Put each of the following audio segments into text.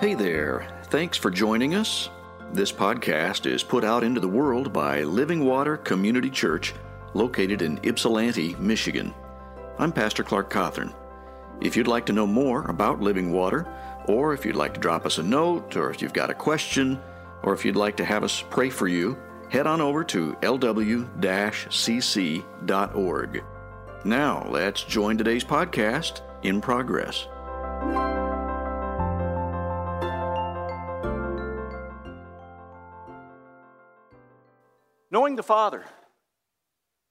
Hey there, thanks for joining us. This podcast is put out into the world by Living Water Community Church, located in Ypsilanti, Michigan. I'm Pastor Clark Cothran. If you'd like to know more about Living Water, or if you'd like to drop us a note, or if you've got a question, or if you'd like to have us pray for you, head on over to lw-cc.org. Now, let's join today's podcast, In Progress. Knowing the Father.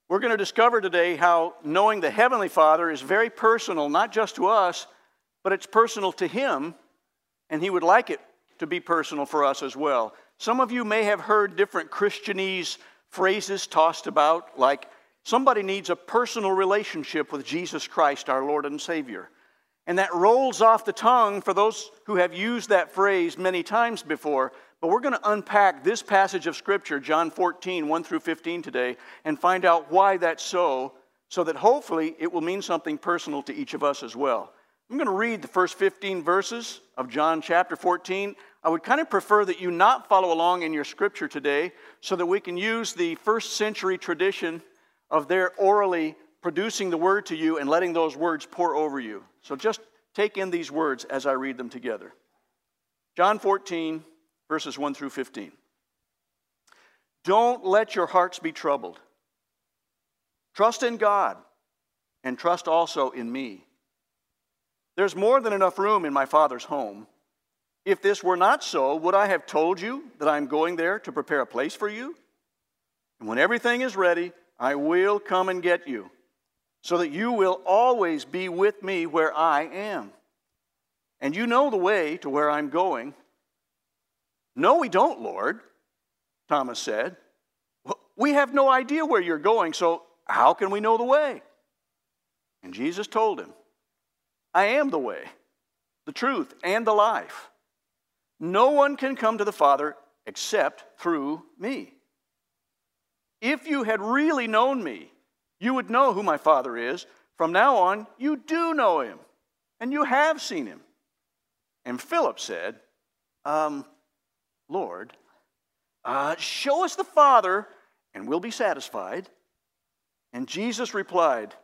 We're going to discover today how knowing the Heavenly Father is very personal, not just to us, but it's personal to Him, and He would like it to be personal for us as well. Some of you may have heard different Christianese phrases tossed about, like, somebody needs a personal relationship with Jesus Christ, our Lord and Savior. And that rolls off the tongue for those who have used that phrase many times before. But we're going to unpack this passage of Scripture, John 14, 1 through 15 today, and find out why that's so that hopefully it will mean something personal to each of us as well. I'm going to read the first 15 verses of John chapter 14. I would kind of prefer that you not follow along in your Scripture today so that we can use the first century tradition of their orally producing the word to you and letting those words pour over you. So just take in these words as I read them together. John 14, verses 1 through 15. Don't let your hearts be troubled. Trust in God, and trust also in me. There's more than enough room in my Father's home. If this were not so, would I have told you that I'm going there to prepare a place for you? And when everything is ready, I will come and get you, so that you will always be with me where I am. And you know the way to where I'm going. No, we don't, Lord, Thomas said. We have no idea where you're going, so how can we know the way? And Jesus told him, I am the way, the truth, and the life. No one can come to the Father except through me. If you had really known me, you would know who my Father is. From now on, you do know him, and you have seen him. And Philip said, Lord, show us the Father, and we'll be satisfied. And Jesus replied,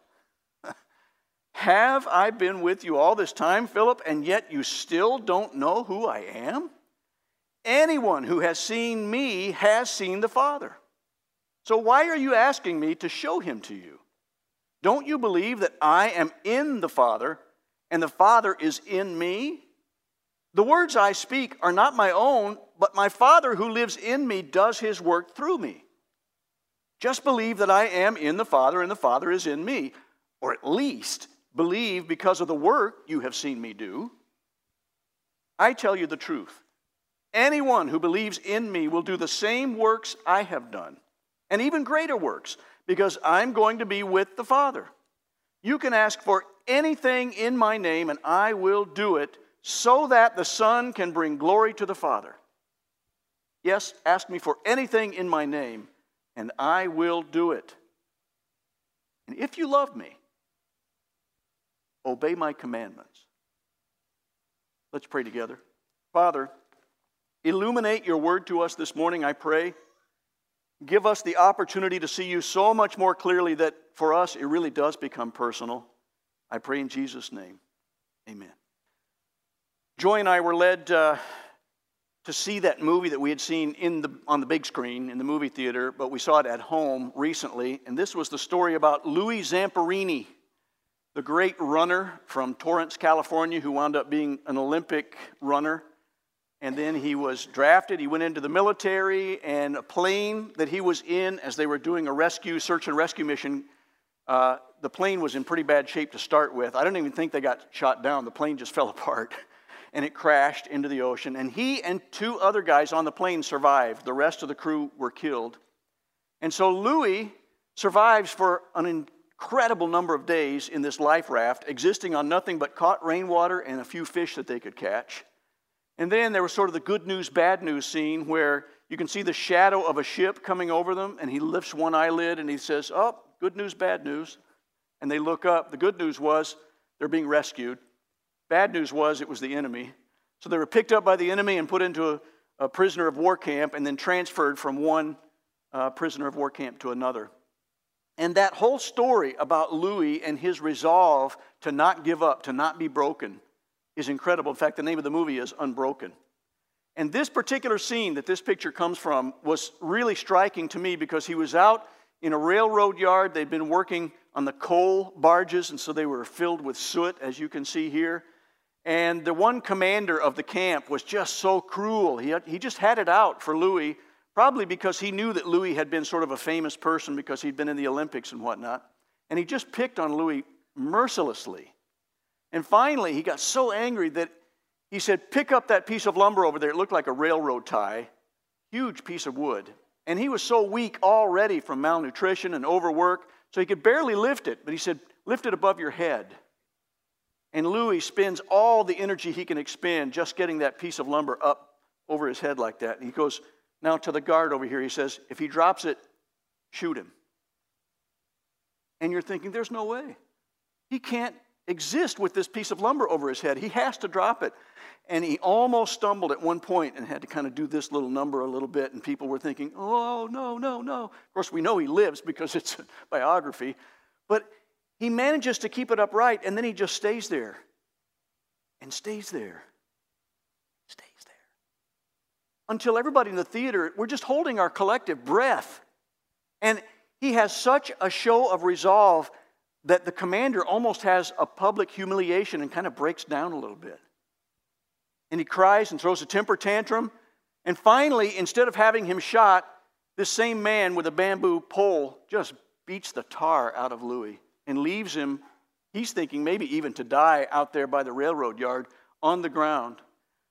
have I been with you all this time, Philip, and yet you still don't know who I am? Anyone who has seen me has seen the Father. So why are you asking me to show him to you? Don't you believe that I am in the Father and the Father is in me? The words I speak are not my own, but my Father who lives in me does his work through me. Just believe that I am in the Father and the Father is in me, or at least believe because of the work you have seen me do. I tell you the truth. Anyone who believes in me will do the same works I have done, and even greater works, because I'm going to be with the Father. You can ask for anything in my name, and I will do it, so that the Son can bring glory to the Father. Yes, ask me for anything in my name, and I will do it. And if you love me, obey my commandments. Let's pray together. Father, illuminate your word to us this morning, I pray. Give us the opportunity to see you so much more clearly that for us it really does become personal. I pray in Jesus' name. Amen. Joy and I were led to see that movie that we had seen on the big screen in the movie theater, but we saw it at home recently, and this was the story about Louis Zamperini, the great runner from Torrance, California, who wound up being an Olympic runner. And then he was drafted, he went into the military, and a plane that he was in as they were doing a search and rescue mission, the plane was in pretty bad shape to start with. I don't even think they got shot down, the plane just fell apart, and it crashed into the ocean. And he and two other guys on the plane survived, the rest of the crew were killed. And so Louis survives for an incredible number of days in this life raft, existing on nothing but caught rainwater and a few fish that they could catch. And then there was sort of the good news, bad news scene where you can see the shadow of a ship coming over them, and he lifts one eyelid and he says, oh, good news, bad news. And they look up. The good news was they're being rescued. Bad news was it was the enemy. So they were picked up by the enemy and put into a prisoner of war camp, and then transferred from one prisoner of war camp to another. And that whole story about Louis and his resolve to not give up, to not be broken, is incredible. In fact, the name of the movie is Unbroken. And this particular scene that this picture comes from was really striking to me, because he was out in a railroad yard. They'd been working on the coal barges, and so they were filled with soot, as you can see here. And the one commander of the camp was just so cruel. He just had it out for Louis, probably because he knew that Louis had been sort of a famous person because he'd been in the Olympics and whatnot. And he just picked on Louis mercilessly. And finally, he got so angry that he said, "Pick up that piece of lumber over there." It looked like a railroad tie, huge piece of wood. And he was so weak already from malnutrition and overwork, so he could barely lift it. But he said, "Lift it above your head." And Louis spends all the energy he can expend just getting that piece of lumber up over his head like that. And he goes, now to the guard over here, he says, "If he drops it, shoot him." And you're thinking, there's no way. He can't exist with this piece of lumber over his head. He has to drop it. And he almost stumbled at one point and had to kind of do this little number a little bit. And people were thinking, oh, no, no, no. Of course, we know he lives because it's a biography. But he manages to keep it upright, and then he just stays there and stays there. Until everybody in the theater, we're just holding our collective breath. And he has such a show of resolve that the commander almost has a public humiliation and kind of breaks down a little bit. And he cries and throws a temper tantrum. And finally, instead of having him shot, this same man with a bamboo pole just beats the tar out of Louis and leaves him, he's thinking maybe even to die out there by the railroad yard, on the ground.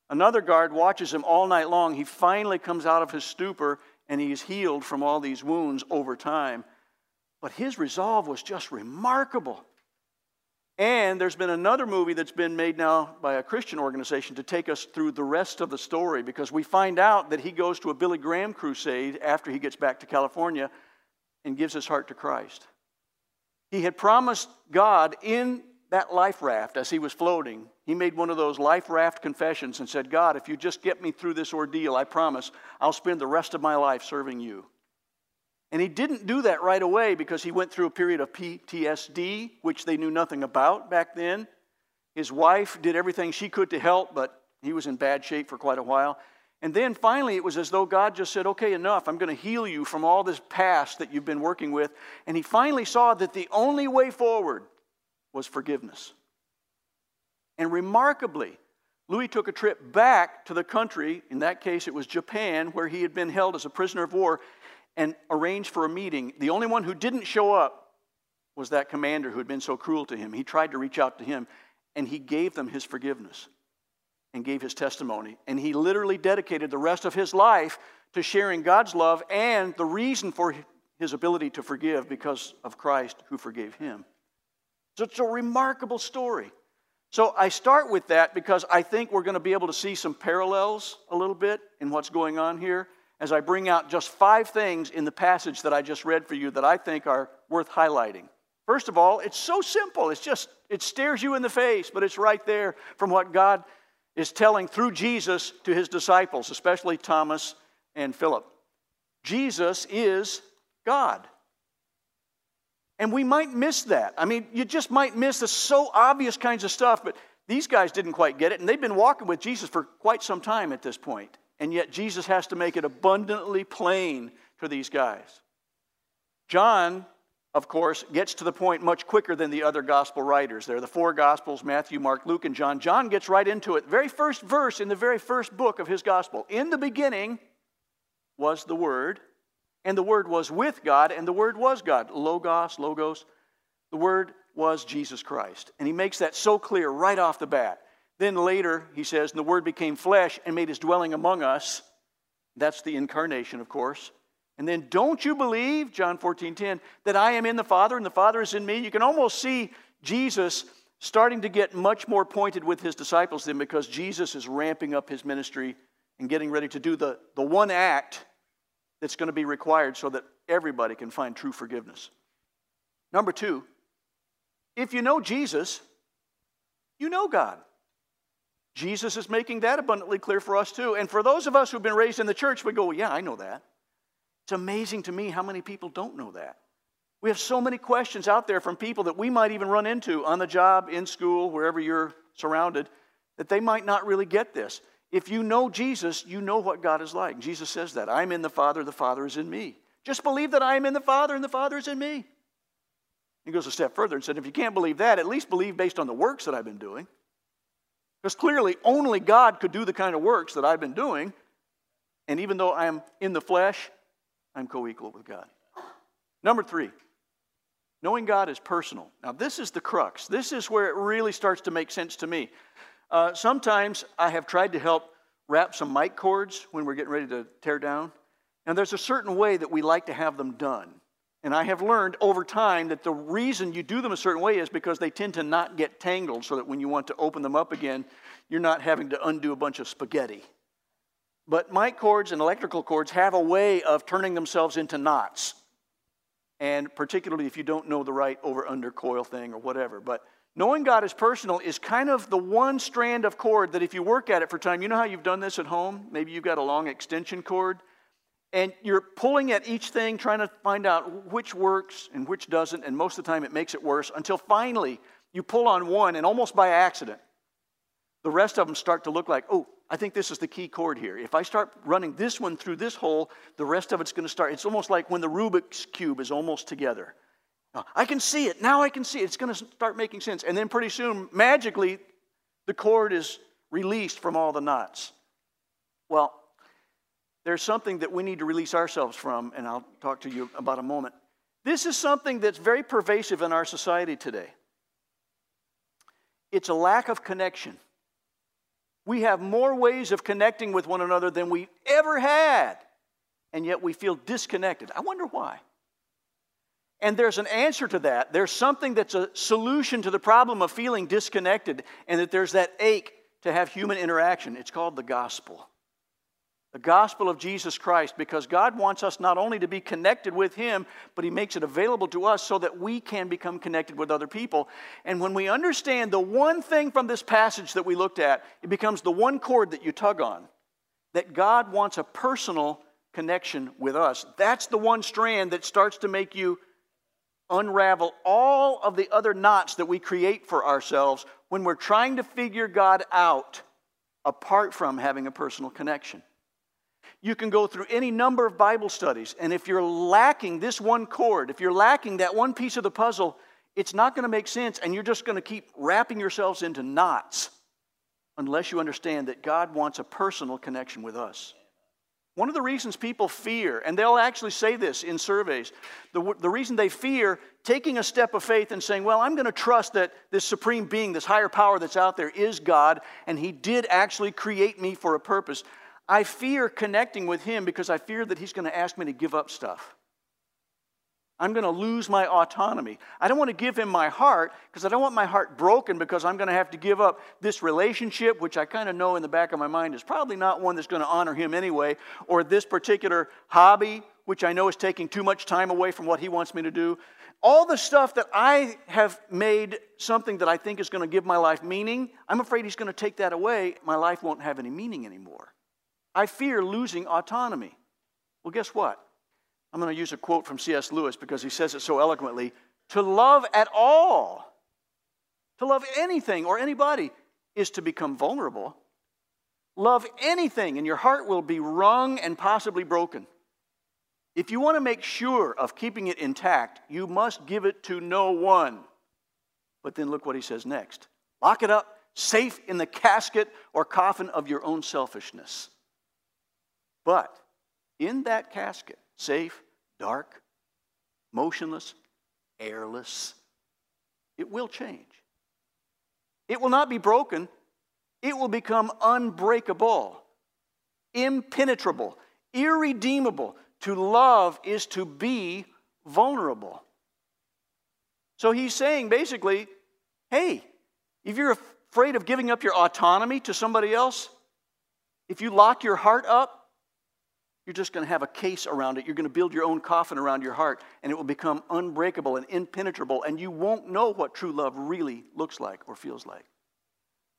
Another guard watches him all night long. He finally comes out of his stupor, and he's healed from all these wounds over time. But his resolve was just remarkable. And there's been another movie that's been made now by a Christian organization to take us through the rest of the story, because we find out that he goes to a Billy Graham crusade after he gets back to California and gives his heart to Christ. He had promised God in that life raft as he was floating. He made one of those life raft confessions and said, "God, if you just get me through this ordeal, I promise I'll spend the rest of my life serving you." And he didn't do that right away because he went through a period of PTSD, which they knew nothing about back then. His wife did everything she could to help, but he was in bad shape for quite a while. And then finally, it was as though God just said, "Okay, enough. I'm going to heal you from all this past that you've been working with." And he finally saw that the only way forward was forgiveness. And remarkably, Louis took a trip back to the country, in that case it was Japan, where he had been held as a prisoner of war, and arranged for a meeting. The only one who didn't show up was that commander who had been so cruel to him. He tried to reach out to him, and he gave them his forgiveness and gave his testimony. And he literally dedicated the rest of his life to sharing God's love and the reason for his ability to forgive, because of Christ who forgave him. So it's a remarkable story. So I start with that because I think we're going to be able to see some parallels a little bit in what's going on here as I bring out just 5 things in the passage that I just read for you that I think are worth highlighting. First of all, it's so simple. It stares you in the face, but it's right there from what God is telling through Jesus to his disciples, especially Thomas and Philip. Jesus is God. And we might miss that. I mean, you just might miss the so obvious kinds of stuff, but these guys didn't quite get it, and they've been walking with Jesus for quite some time at this point. And yet Jesus has to make it abundantly plain to these guys. John, of course, gets to the point much quicker than the other gospel writers. There are the 4 gospels, Matthew, Mark, Luke, and John. John gets right into it. The very first verse in the very first book of his gospel. In the beginning was the Word, and the Word was with God, and the Word was God. Logos. The Word was Jesus Christ. And he makes that so clear right off the bat. Then later, he says, "And the Word became flesh and made his dwelling among us." That's the incarnation, of course. And then, "Don't you believe," John 14:10, "that I am in the Father and the Father is in me?" You can almost see Jesus starting to get much more pointed with his disciples then, because Jesus is ramping up his ministry and getting ready to do the one act that's going to be required so that everybody can find true forgiveness. Number 2, if you know Jesus, you know God. Jesus is making that abundantly clear for us too. And for those of us who've been raised in the church, we go, well, yeah, I know that. It's amazing to me how many people don't know that. We have so many questions out there from people that we might even run into on the job, in school, wherever you're surrounded, that they might not really get this. If you know Jesus, you know what God is like. Jesus says that. I'm in the Father is in me. Just believe that I am in the Father and the Father is in me. He goes a step further and said, if you can't believe that, at least believe based on the works that I've been doing. Because clearly only God could do the kind of works that I've been doing. And even though I am in the flesh, I'm co-equal with God. Number three, knowing God is personal. Now this is the crux. This is where it really starts to make sense to me. Sometimes I have tried to help wrap some mic cords when we're getting ready to tear down. And there's a certain way that we like to have them done. And I have learned over time that the reason you do them a certain way is because they tend to not get tangled so that when you want to open them up again, you're not having to undo a bunch of spaghetti. But mic cords and electrical cords have a way of turning themselves into knots. And particularly if you don't know the right over-under coil thing or whatever. But knowing God is personal is kind of the one strand of cord that if you work at it for time, you know how you've done this at home? Maybe you've got a long extension cord. And you're pulling at each thing, trying to find out which works and which doesn't, and most of the time it makes it worse, until finally you pull on one, and almost by accident, the rest of them start to look like, oh, I think this is the key chord here. If I start running this one through this hole, the rest of it's going to start. It's almost like when the Rubik's Cube is almost together. I can see it. Now I can see it. It's going to start making sense. And then pretty soon, magically, the chord is released from all the knots. Well, there's something that we need to release ourselves from, and I'll talk to you about a moment. This is something that's very pervasive in our society today. It's a lack of connection. We have more ways of connecting with one another than we ever had, and yet we feel disconnected. I wonder why. And there's an answer to that. There's something that's a solution to the problem of feeling disconnected, and that there's that ache to have human interaction. It's called the gospel. The gospel of Jesus Christ, because God wants us not only to be connected with Him, but He makes it available to us so that we can become connected with other people. And when we understand the one thing from this passage that we looked at, it becomes the one chord that you tug on, that God wants a personal connection with us. That's the one strand that starts to make you unravel all of the other knots that we create for ourselves when we're trying to figure God out apart from having a personal connection. You can go through any number of Bible studies, and if you're lacking this one chord, if you're lacking that one piece of the puzzle, it's not going to make sense, and you're just going to keep wrapping yourselves into knots unless you understand that God wants a personal connection with us. One of the reasons people fear, and they'll actually say this in surveys, the reason they fear taking a step of faith and saying, well, I'm going to trust that this supreme being, this higher power that's out there is God, and He did actually create me for a purpose. I fear connecting with Him because I fear that He's going to ask me to give up stuff. I'm going to lose my autonomy. I don't want to give Him my heart because I don't want my heart broken because I'm going to have to give up this relationship, which I kind of know in the back of my mind is probably not one that's going to honor Him anyway, or this particular hobby, which I know is taking too much time away from what He wants me to do. All the stuff that I have made something that I think is going to give my life meaning, I'm afraid He's going to take that away. My life won't have any meaning anymore. I fear losing autonomy. Well, guess what? I'm going to use a quote from C.S. Lewis because he says it so eloquently. To love at all, to love anything or anybody, is to become vulnerable. Love anything and your heart will be wrung and possibly broken. If you want to make sure of keeping it intact, you must give it to no one. But then look what he says next. Lock it up, safe in the casket or coffin of your own selfishness. But in that casket, safe, dark, motionless, airless, it will change. It will not be broken. It will become unbreakable, impenetrable, irredeemable. To love is to be vulnerable. So he's saying basically, hey, if you're afraid of giving up your autonomy to somebody else, if you lock your heart up, you're just going to have a case around it. You're going to build your own coffin around your heart, and it will become unbreakable and impenetrable, and you won't know what true love really looks like or feels like.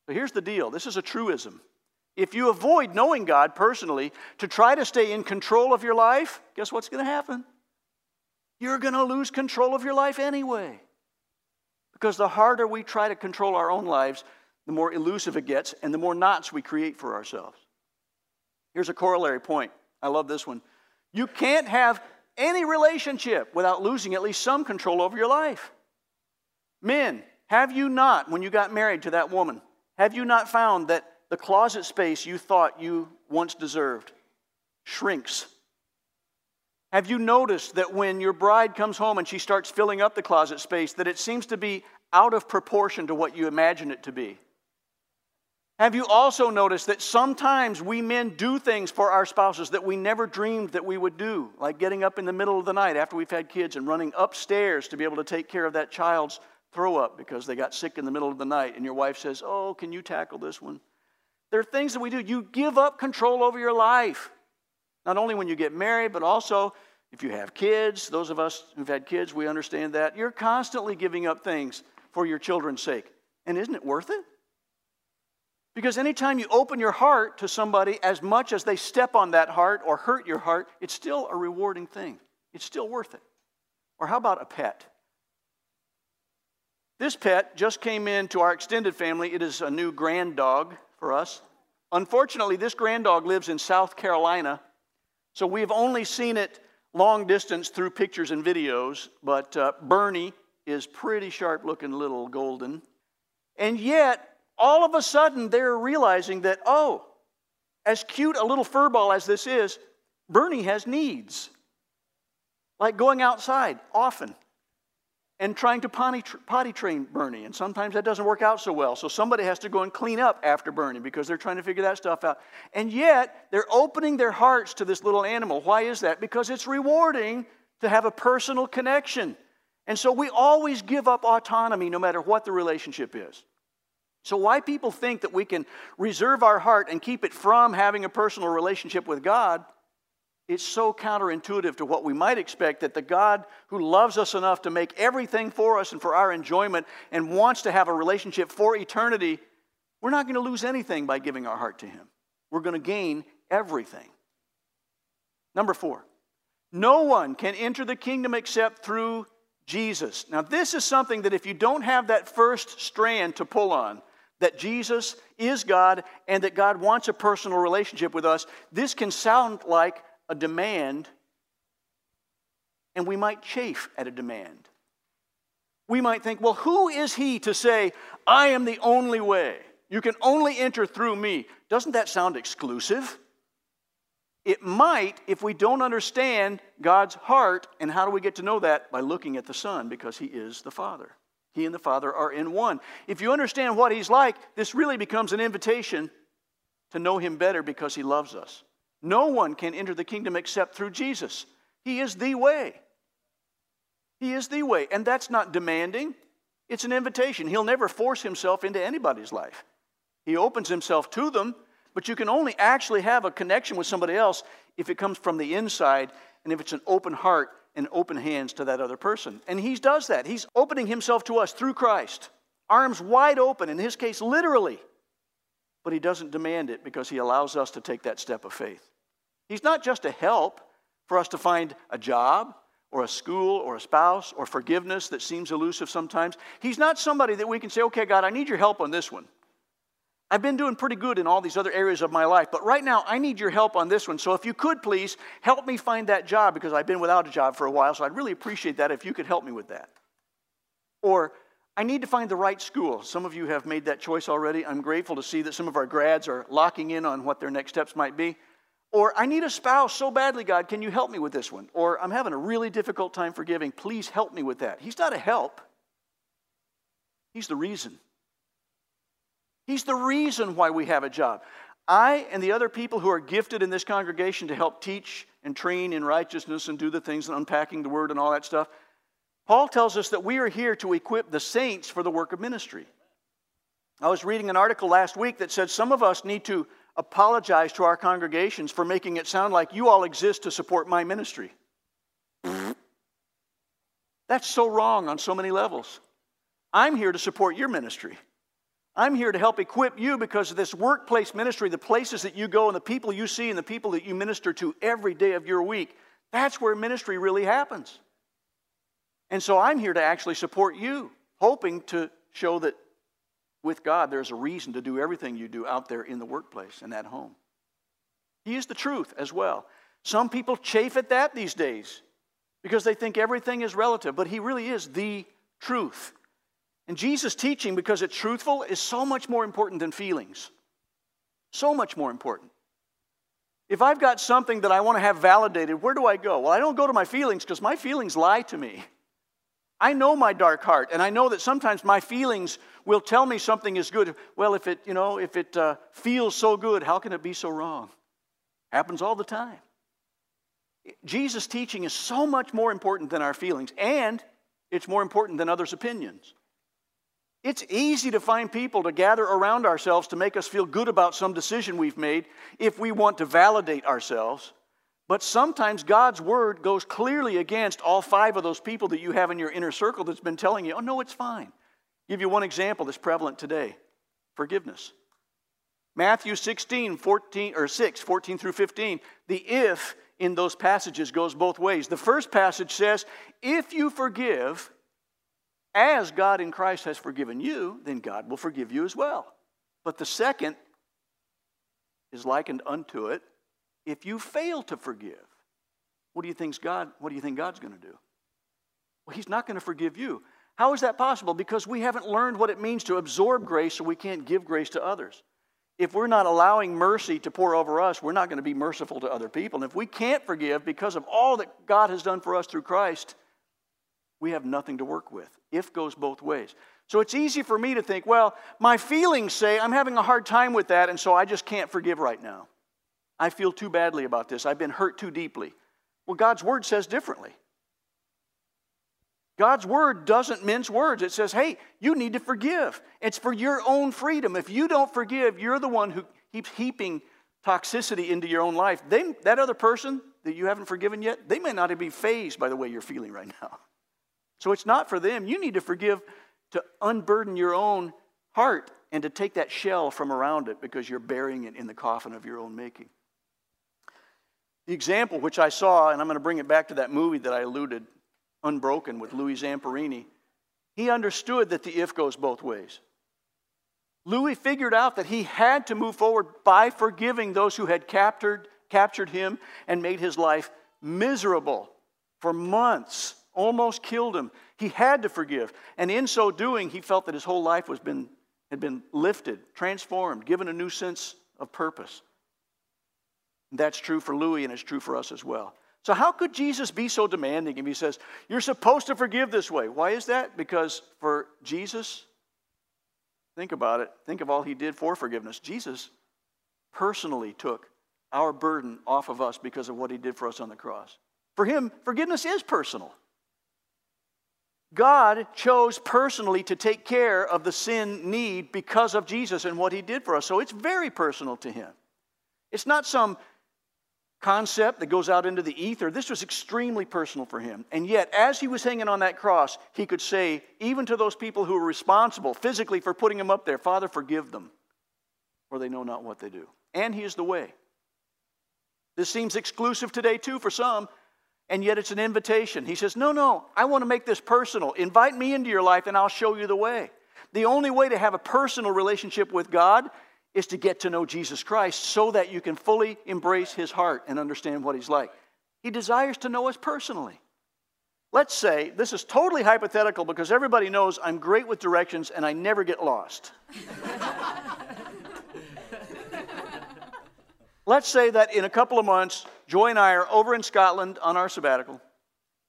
But here's the deal. This is a truism. If you avoid knowing God personally to try to stay in control of your life, guess what's going to happen? You're going to lose control of your life anyway. Because the harder we try to control our own lives, the more elusive it gets and the more knots we create for ourselves. Here's a corollary point. I love this one. You can't have any relationship without losing at least some control over your life. Men, have you not, when you got married to that woman, have you not found that the closet space you thought you once deserved shrinks? Have you noticed that when your bride comes home and she starts filling up the closet space, that it seems to be out of proportion to what you imagined it to be? Have you also noticed that sometimes we men do things for our spouses that we never dreamed that we would do, like getting up in the middle of the night after we've had kids and running upstairs to be able to take care of that child's throw up because they got sick in the middle of the night, and your wife says, "Oh, can you tackle this one?" There are things that we do. You give up control over your life, not only when you get married, but also if you have kids. Those of us who've had kids, we understand that. You're constantly giving up things for your children's sake. And isn't it worth it? Because anytime you open your heart to somebody, as much as they step on that heart or hurt your heart, it's still a rewarding thing. It's still worth it. Or how about a pet? This pet just came into our extended family. It is a new grand dog for us. Unfortunately, this grand dog lives in South Carolina, so we've only seen it long distance through pictures and videos, but Bernie is pretty sharp-looking little golden. And yet, all of a sudden, they're realizing that, oh, as cute a little furball as this is, Bernie has needs, like going outside often and trying to potty train Bernie, and sometimes that doesn't work out so well, so somebody has to go and clean up after Bernie because they're trying to figure that stuff out. And yet, they're opening their hearts to this little animal. Why is that? Because it's rewarding to have a personal connection. And so we always give up autonomy no matter what the relationship is. So why people think that we can reserve our heart and keep it from having a personal relationship with God, it's so counterintuitive to what we might expect, that the God who loves us enough to make everything for us and for our enjoyment and wants to have a relationship for eternity, we're not going to lose anything by giving our heart to Him. We're going to gain everything. Number 4, no one can enter the kingdom except through Jesus. Now, this is something that if you don't have that first strand to pull on, that Jesus is God and that God wants a personal relationship with us, this can sound like a demand, and we might chafe at a demand. We might think, well, who is He to say, I am the only way? You can only enter through me. Doesn't that sound exclusive? It might if we don't understand God's heart. And how do we get to know that? By looking at the Son, because He is the Father. He and the Father are in one. If you understand what He's like, this really becomes an invitation to know Him better because He loves us. No one can enter the kingdom except through Jesus. He is the way. He is the way. And that's not demanding. It's an invitation. He'll never force Himself into anybody's life. He opens Himself to them. But you can only actually have a connection with somebody else if it comes from the inside and if it's an open heart and open hands to that other person. And He does that. He's opening Himself to us through Christ, arms wide open, in His case, literally. But He doesn't demand it because He allows us to take that step of faith. He's not just a help for us to find a job or a school or a spouse or forgiveness that seems elusive sometimes. He's not somebody that we can say, okay, God, I need your help on this one. I've been doing pretty good in all these other areas of my life, but right now I need your help on this one. So if you could please help me find that job, because I've been without a job for a while, so I'd really appreciate that if you could help me with that. Or I need to find the right school. Some of you have made that choice already. I'm grateful to see that some of our grads are locking in on what their next steps might be. Or I need a spouse so badly, God, can you help me with this one? Or I'm having a really difficult time forgiving. Please help me with that. He's not a help. He's the reason. He's the reason why we have a job. I and the other people who are gifted in this congregation to help teach and train in righteousness and do the things and unpacking the word and all that stuff, Paul tells us that we are here to equip the saints for the work of ministry. I was reading an article last week that said some of us need to apologize to our congregations for making it sound like you all exist to support my ministry. That's so wrong on so many levels. I'm here to support your ministry. I'm here to help equip you, because of this workplace ministry, the places that you go and the people you see and the people that you minister to every day of your week, that's where ministry really happens. And so I'm here to actually support you, hoping to show that with God there's a reason to do everything you do out there in the workplace and at home. He is the truth as well. Some people chafe at that these days because they think everything is relative, but he really is the truth. And Jesus' teaching, because it's truthful, is so much more important than feelings. So much more important. If I've got something that I want to have validated, where do I go? Well, I don't go to my feelings, because my feelings lie to me. I know my dark heart, and I know that sometimes my feelings will tell me something is good. Well, if it feels so good, how can it be so wrong? Happens all the time. Jesus' teaching is so much more important than our feelings, and it's more important than others' opinions. It's easy to find people to gather around ourselves to make us feel good about some decision we've made if we want to validate ourselves. But sometimes God's word goes clearly against all five of those people that you have in your inner circle that's been telling you, oh, no, it's fine. I'll give you one example that's prevalent today. Forgiveness. Matthew 16, 14, or 6, 14 through 15, the if in those passages goes both ways. The first passage says, if you forgive as God in Christ has forgiven you, then God will forgive you as well. But the second is likened unto it, if you fail to forgive, what do you think God's going to do? Well, he's not going to forgive you. How is that possible? Because we haven't learned what it means to absorb grace, so we can't give grace to others. If we're not allowing mercy to pour over us, we're not going to be merciful to other people. And if we can't forgive because of all that God has done for us through Christ, we have nothing to work with. If goes both ways. So it's easy for me to think, well, my feelings say I'm having a hard time with that, and so I just can't forgive right now. I feel too badly about this. I've been hurt too deeply. Well, God's word says differently. God's word doesn't mince words. It says, hey, you need to forgive. It's for your own freedom. If you don't forgive, you're the one who keeps heaping toxicity into your own life. That other person that you haven't forgiven yet, they may not be fazed by the way you're feeling right now. So it's not for them. You need to forgive to unburden your own heart and to take that shell from around it, because you're burying it in the coffin of your own making. The example which I saw, and I'm going to bring it back to that movie that I alluded to, Unbroken with Louis Zamperini, he understood that the if goes both ways. Louis figured out that he had to move forward by forgiving those who had captured him and made his life miserable for months, almost killed him. He had to forgive. And in so doing, he felt that his whole life had been lifted, transformed, given a new sense of purpose. And that's true for Louis, and it's true for us as well. So how could Jesus be so demanding if he says, you're supposed to forgive this way? Why is that? Because for Jesus, think about it. Think of all he did for forgiveness. Jesus personally took our burden off of us because of what he did for us on the cross. For him, forgiveness is personal. God chose personally to take care of the sin need because of Jesus and what he did for us. So it's very personal to him. It's not some concept that goes out into the ether. This was extremely personal for him. And yet, as he was hanging on that cross, he could say, even to those people who were responsible physically for putting him up there, Father, forgive them, for they know not what they do. And he is the way. This seems exclusive today, too, for some, and yet it's an invitation. He says, no, I want to make this personal. Invite me into your life, and I'll show you the way. The only way to have a personal relationship with God is to get to know Jesus Christ, so that you can fully embrace his heart and understand what he's like. He desires to know us personally. Let's say, this is totally hypothetical because everybody knows I'm great with directions and I never get lost. Let's say that in a couple of months, Joy and I are over in Scotland on our sabbatical,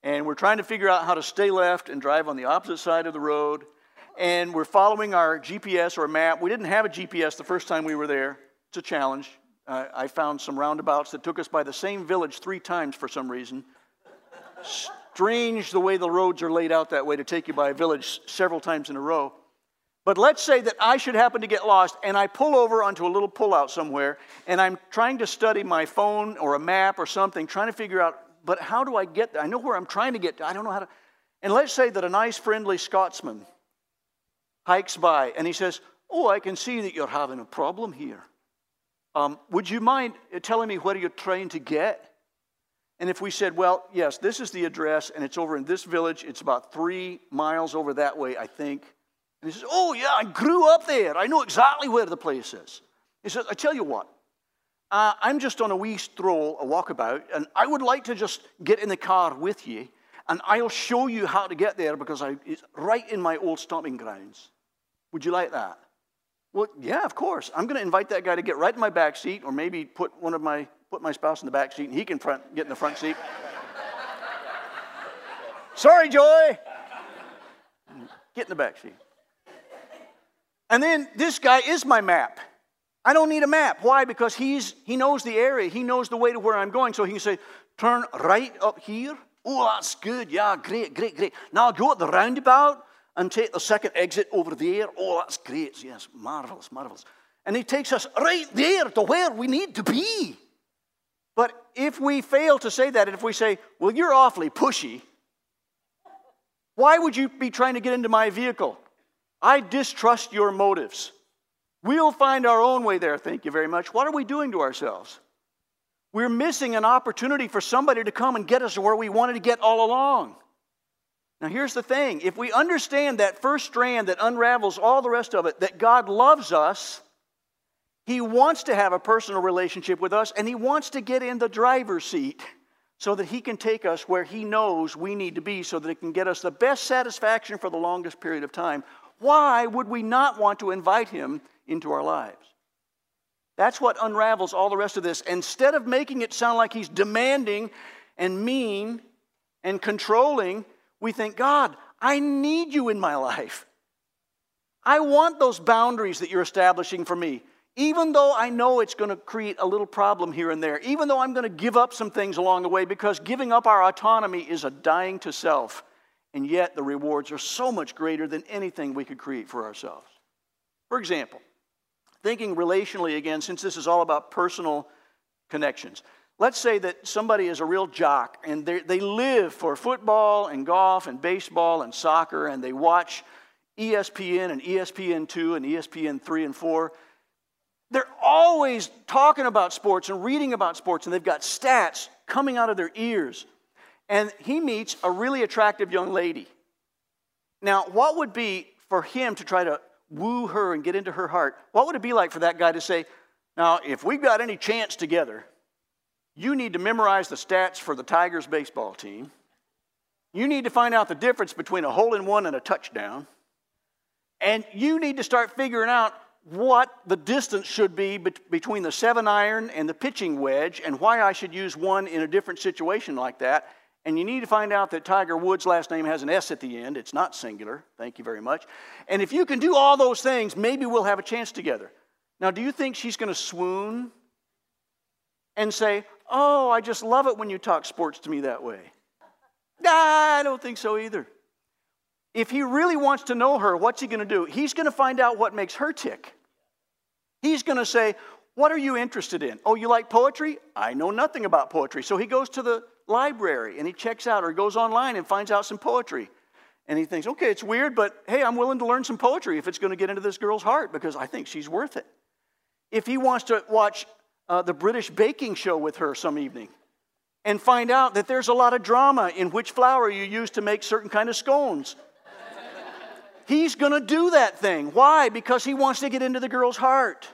and we're trying to figure out how to stay left and drive on the opposite side of the road. And we're following our GPS or map. We didn't have a GPS the first time we were there. It's a challenge. I found some roundabouts that took us by the same village 3 times for some reason. Strange the way the roads are laid out that way to take you by a village several times in a row. But let's say that I should happen to get lost, and I pull over onto a little pullout somewhere, and I'm trying to study my phone or a map or something, trying to figure out, but how do I get there? I know where I'm trying to get to. I don't know how to. And let's say that a nice, friendly Scotsman hikes by, and he says, oh, I can see that you're having a problem here. Would you mind telling me where you're trying to get? And if we said, well, yes, this is the address, and it's over in this village. It's about 3 miles over that way, I think. And he says, oh, yeah, I grew up there. I know exactly where the place is. He says, I tell you what. I'm just on a wee stroll, a walkabout, and I would like to just get in the car with you, and I'll show you how to get there because it's right in my old stomping grounds. Would you like that? Well, yeah, of course. I'm going to invite that guy to get right in my back seat, or maybe put my spouse in the back seat, and he can get in the front seat. Sorry, Joy. Get in the back seat. And then this guy is my map. I don't need a map. Why? Because he knows the area. He knows the way to where I'm going. So he can say, turn right up here. Oh, that's good. Yeah, great, great, great. Now go at the roundabout and take the second exit over there. Oh, that's great. Yes, marvelous, marvelous. And he takes us right there to where we need to be. But if we fail to say that, and if we say, well, you're awfully pushy, why would you be trying to get into my vehicle? I distrust your motives. We'll find our own way there, thank you very much. What are we doing to ourselves? We're missing an opportunity for somebody to come and get us to where we wanted to get all along. Now, here's the thing. If we understand that first strand that unravels all the rest of it, that God loves us, He wants to have a personal relationship with us, and He wants to get in the driver's seat so that He can take us where He knows we need to be so that it can get us the best satisfaction for the longest period of time. Why would we not want to invite Him into our lives? That's what unravels all the rest of this. Instead of making it sound like He's demanding and mean and controlling, we think, God, I need you in my life. I want those boundaries that you're establishing for me. Even though I know it's going to create a little problem here and there, even though I'm going to give up some things along the way, because giving up our autonomy is a dying to self, and yet the rewards are so much greater than anything we could create for ourselves. For example, thinking relationally again, since this is all about personal connections. Let's say that somebody is a real jock, and they live for football and golf and baseball and soccer, and they watch ESPN and ESPN2 and ESPN3 and 4. They're always talking about sports and reading about sports, and they've got stats coming out of their ears. And he meets a really attractive young lady. Now, what would be for him to try to woo her and get into her heart? What would it be like for that guy to say, now, if we've got any chance together, you need to memorize the stats for the Tigers baseball team. You need to find out the difference between a hole-in-one and a touchdown. And you need to start figuring out what the distance should be between the 7-iron and the pitching wedge and why I should use one in a different situation like that. And you need to find out that Tiger Woods' last name has an S at the end. It's not singular. Thank you very much. And if you can do all those things, maybe we'll have a chance together. Now, do you think she's going to swoon and say, oh, I just love it when you talk sports to me that way? Nah, I don't think so either. If he really wants to know her, what's he going to do? He's going to find out what makes her tick. He's going to say, what are you interested in? Oh, you like poetry? I know nothing about poetry. So he goes to the library and he checks out, or goes online and finds out some poetry, and he thinks, okay, it's weird, but hey, I'm willing to learn some poetry if it's going to get into this girl's heart, because I think she's worth it. If he wants to watch the British baking show with her some evening and find out that there's a lot of drama in which flour you use to make certain kind of scones, he's going to do that thing. Why? Because he wants to get into the girl's heart.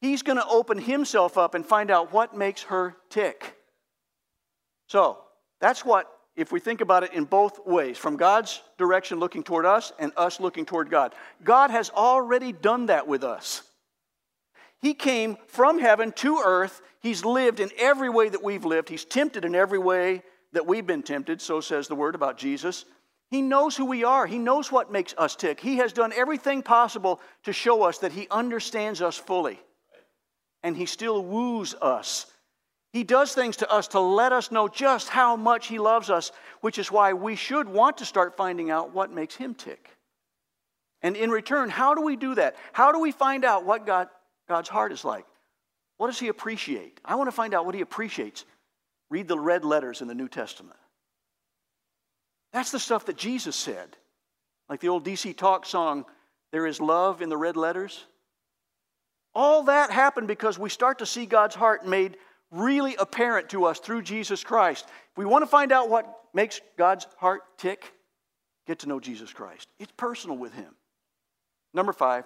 He's going to open himself up and find out what makes her tick. So that's what, if we think about it in both ways, from God's direction looking toward us and us looking toward God. God has already done that with us. He came from heaven to earth. He's lived in every way that we've lived. He's tempted in every way that we've been tempted, so says the word about Jesus. He knows who we are. He knows what makes us tick. He has done everything possible to show us that He understands us fully. And He still woos us. He does things to us to let us know just how much He loves us, which is why we should want to start finding out what makes Him tick. And in return, how do we do that? How do we find out what God's heart is like? What does He appreciate? I want to find out what He appreciates. Read the red letters in the New Testament. That's the stuff that Jesus said. Like the old DC Talk song, There is love in the red letters. All that happened because we start to see God's heart made really apparent to us through Jesus Christ. If we want to find out what makes God's heart tick, get to know Jesus Christ. It's personal with him. Number 5,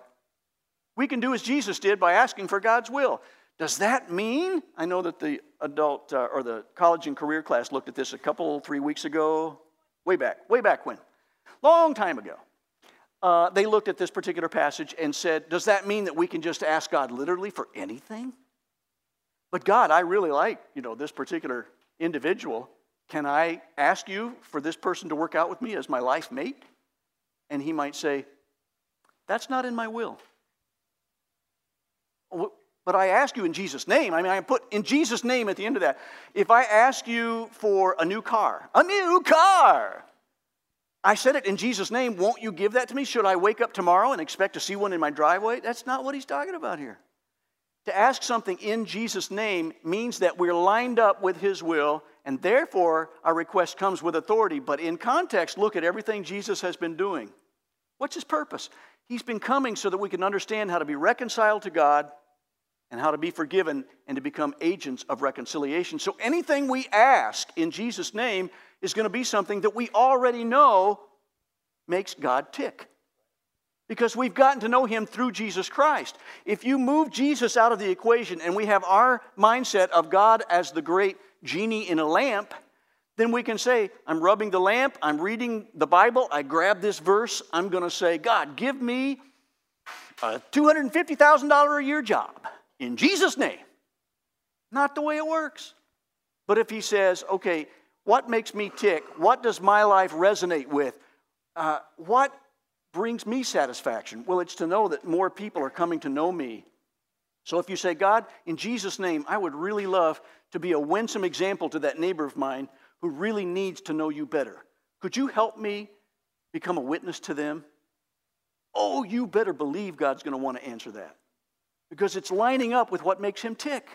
we can do as Jesus did by asking for God's will. Does that mean? I know that the adult or the college and career class looked at this a couple, 3 weeks ago, way back when, long time ago. They looked at this particular passage and said, does that mean that we can just ask God literally for anything? But God, I really like, this particular individual. Can I ask you for this person to work out with me as my life mate? And he might say, that's not in my will. But I ask you in Jesus' name. I mean, I put in Jesus' name at the end of that. If I ask you for a new car, I said it in Jesus' name. Won't you give that to me? Should I wake up tomorrow and expect to see one in my driveway? That's not what he's talking about here. To ask something in Jesus' name means that we're lined up with his will, and therefore our request comes with authority. But in context, look at everything Jesus has been doing. What's his purpose? He's been coming so that we can understand how to be reconciled to God and how to be forgiven and to become agents of reconciliation. So anything we ask in Jesus' name is going to be something that we already know makes God tick, because we've gotten to know him through Jesus Christ. If you move Jesus out of the equation and we have our mindset of God as the great genie in a lamp, then we can say, I'm rubbing the lamp, I'm reading the Bible, I grab this verse, I'm going to say, God, give me a $250,000 a year job in Jesus' name. Not the way it works. But if he says, okay, what makes me tick? What does my life resonate with? What brings me satisfaction? Well, it's to know that more people are coming to know me. So if you say, God, in Jesus' name, I would really love to be a winsome example to that neighbor of mine who really needs to know you better. Could you help me become a witness to them? Oh, you better believe God's going to want to answer that, because it's lining up with what makes him tick.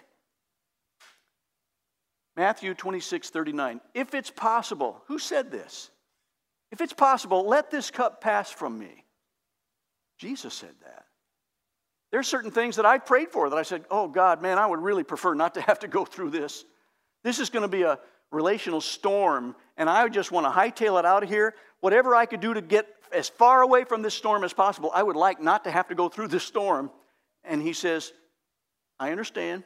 Matthew 26:39. If it's possible, who said this? If it's possible, let this cup pass from me. Jesus said that. There are certain things that I prayed for that I said, oh God, man, I would really prefer not to have to go through this. This is going to be a relational storm, and I just want to hightail it out of here. Whatever I could do to get as far away from this storm as possible, I would like not to have to go through this storm. And he says, I understand,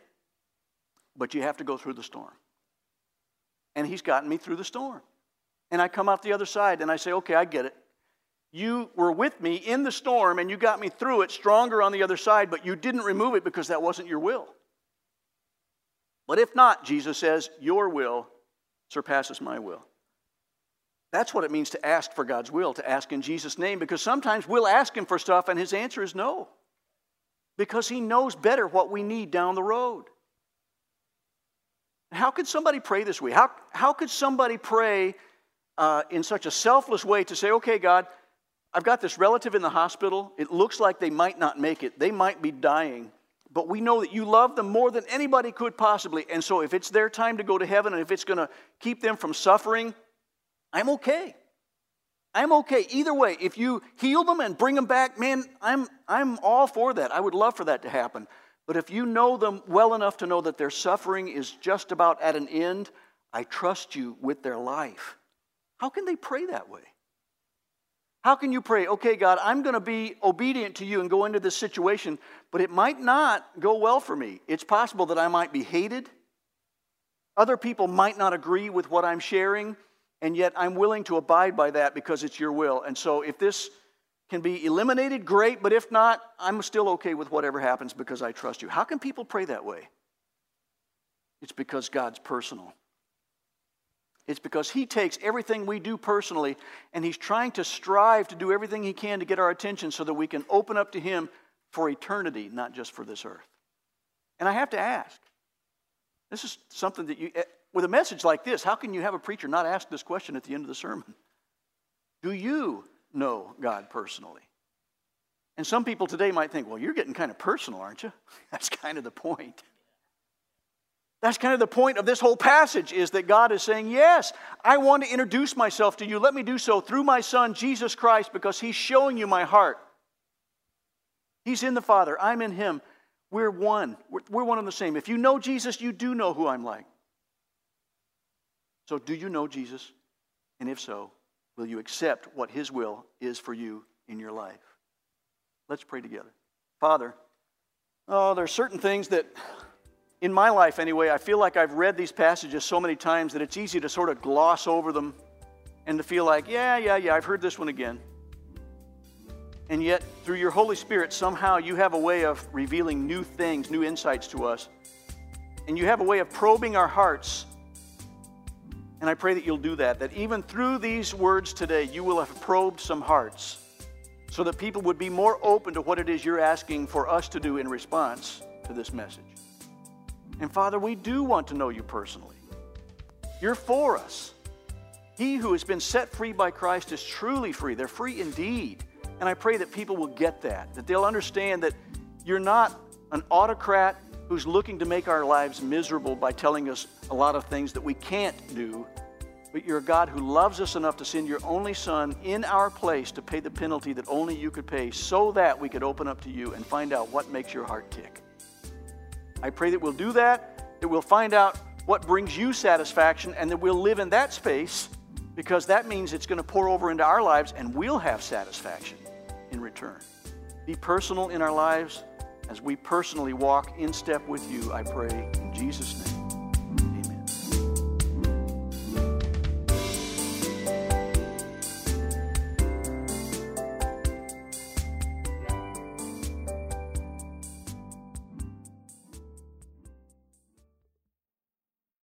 but you have to go through the storm. And he's gotten me through the storm. And I come out the other side and I say, okay, I get it. You were with me in the storm and you got me through it stronger on the other side, but you didn't remove it because that wasn't your will. But if not, Jesus says, your will surpasses my will. That's what it means to ask for God's will, to ask in Jesus' name, because sometimes we'll ask him for stuff and his answer is no, because he knows better what we need down the road. How could somebody pray this way? How could somebody pray in such a selfless way to say, okay, God, I've got this relative in the hospital. It looks like they might not make it. They might be dying. But we know that you love them more than anybody could possibly. And so if it's their time to go to heaven and if it's going to keep them from suffering, I'm okay. I'm okay. Either way, if you heal them and bring them back, man, I'm all for that. I would love for that to happen. But if you know them well enough to know that their suffering is just about at an end, I trust you with their life. How can they pray that way? How can you pray, okay, God, I'm going to be obedient to you and go into this situation, but it might not go well for me. It's possible that I might be hated. Other people might not agree with what I'm sharing, and yet I'm willing to abide by that because it's your will. And so if this can be eliminated, great, but if not, I'm still okay with whatever happens because I trust you. How can people pray that way? It's because God's personal. It's because he takes everything we do personally, and he's trying to strive to do everything he can to get our attention so that we can open up to him for eternity, not just for this earth. And I have to ask, this is something that you, with a message like this, how can you have a preacher not ask this question at the end of the sermon? Do you know God personally? And some people today might think, well, you're getting kind of personal, aren't you? That's kind of the point. That's kind of the point of this whole passage, is that God is saying, yes, I want to introduce myself to you. Let me do so through my son, Jesus Christ, because he's showing you my heart. He's in the Father. I'm in him. We're one. We're one and the same. If you know Jesus, you do know who I'm like. So do you know Jesus? And if so, will you accept what his will is for you in your life? Let's pray together. Father, there are certain things that, in my life anyway, I feel like I've read these passages so many times that it's easy to sort of gloss over them and to feel like, yeah, I've heard this one again. And yet, through your Holy Spirit, somehow you have a way of revealing new things, new insights to us. And you have a way of probing our hearts. And I pray that you'll do that, that even through these words today, you will have probed some hearts, so that people would be more open to what it is you're asking for us to do in response to this message. And Father, we do want to know you personally. You're for us. He who has been set free by Christ is truly free. They're free indeed. And I pray that people will get that they'll understand that you're not an autocrat who's looking to make our lives miserable by telling us a lot of things that we can't do, but you're a God who loves us enough to send your only Son in our place to pay the penalty that only you could pay, so that we could open up to you and find out what makes your heart tick. I pray that we'll do that we'll find out what brings you satisfaction, and that we'll live in that space, because that means it's going to pour over into our lives and we'll have satisfaction in return. Be personal in our lives as we personally walk in step with you, I pray, in Jesus' name.